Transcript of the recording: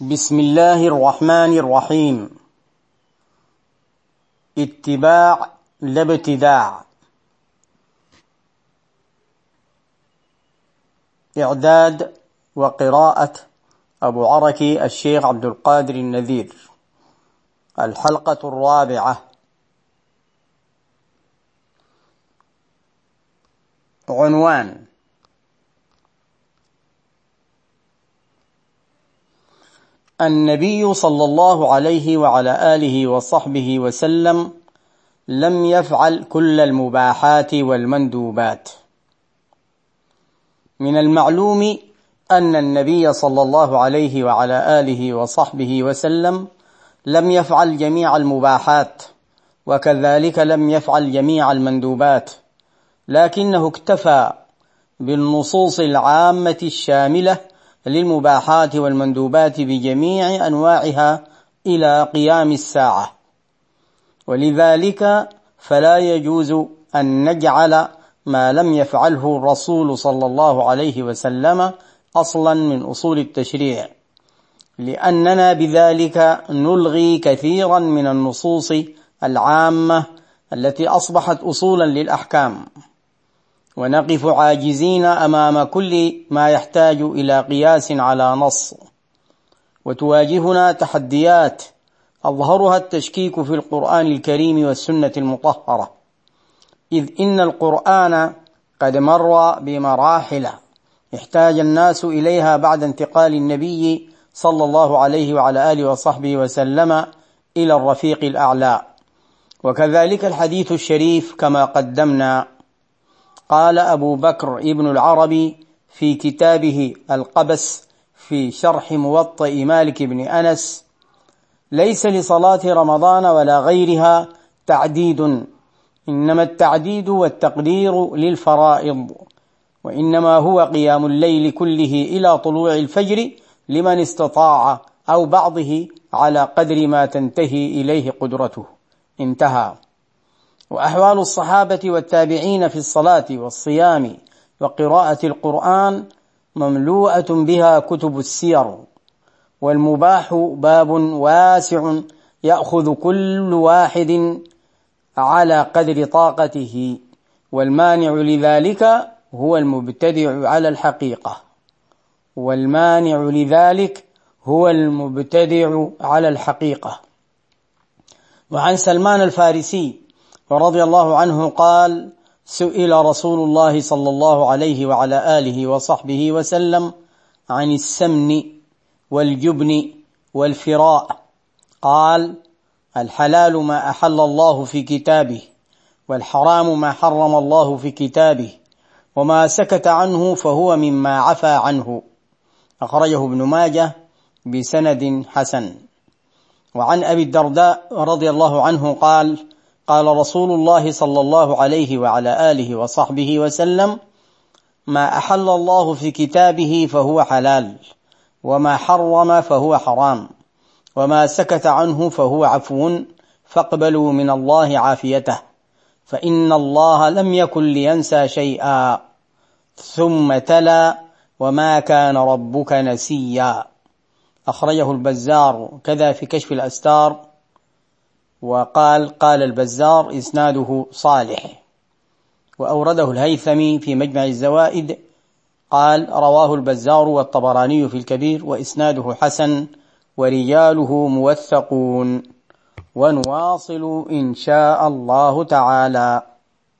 بسم الله الرحمن الرحيم. اتباع لا ابتداع. إعداد وقراءة أبو عركي الشيخ عبد القادر النذير. الحلقة الرابعة. عنوان: النبي صلى الله عليه وعلى آله وصحبه وسلم لم يفعل كل المباحات والمندوبات. من المعلوم أن النبي صلى الله عليه وعلى آله وصحبه وسلم لم يفعل جميع المباحات، وكذلك لم يفعل جميع المندوبات، لكنه اكتفى بالنصوص العامة الشاملة للمباحات والمندوبات بجميع أنواعها إلى قيام الساعة. ولذلك فلا يجوز أن نجعل ما لم يفعله الرسول صلى الله عليه وسلم أصلا من أصول التشريع، لأننا بذلك نلغي كثيرا من النصوص العامة التي أصبحت أصولا للأحكام، ونقف عاجزين أمام كل ما يحتاج إلى قياس على نص. وتواجهنا تحديات أظهرها التشكيك في القرآن الكريم والسنة المطهرة، إذ إن القرآن قد مر بمراحل احتاج الناس إليها بعد انتقال النبي صلى الله عليه وعلى آله وصحبه وسلم إلى الرفيق الأعلى، وكذلك الحديث الشريف كما قدمنا. قال أبو بكر ابن العربي في كتابه القبس في شرح موطئ مالك بن أنس: ليس لصلاة رمضان ولا غيرها تعديد، إنما التعديد والتقدير للفرائض، وإنما هو قيام الليل كله إلى طلوع الفجر لمن استطاع، أو بعضه على قدر ما تنتهي إليه قدرته. انتهى. وأحوال الصحابة والتابعين في الصلاة والصيام وقراءة القرآن مملوءة بها كتب السير، والمباح باب واسع يأخذ كل واحد على قدر طاقته، والمانع لذلك هو المبتدع على الحقيقة. وعن سلمان الفارسي رضي الله عنه قال: سئل رسول الله صلى الله عليه وعلى آله وصحبه وسلم عن السمن والجبن والفراء، قال: الحلال ما أحل الله في كتابه، والحرام ما حرم الله في كتابه، وما سكت عنه فهو مما عفى عنه. أخرجه ابن ماجه بسند حسن. وعن أبي الدرداء رضي الله عنه قال: قال رسول الله صلى الله عليه وعلى آله وصحبه وسلم: ما أحل الله في كتابه فهو حلال، وما حرم فهو حرام، وما سكت عنه فهو عفو، فاقبلوا من الله عافيته، فإن الله لم يكن لينسى شيئا. ثم تلا: وما كان ربك نسيا. أخرجه البزار كذا في كشف الأستار، وقال: قال البزار إسناده صالح. وأورده الهيثمي في مجمع الزوائد، قال: رواه البزار والطبراني في الكبير، وإسناده حسن، ورجاله موثقون. ونواصل إن شاء الله تعالى.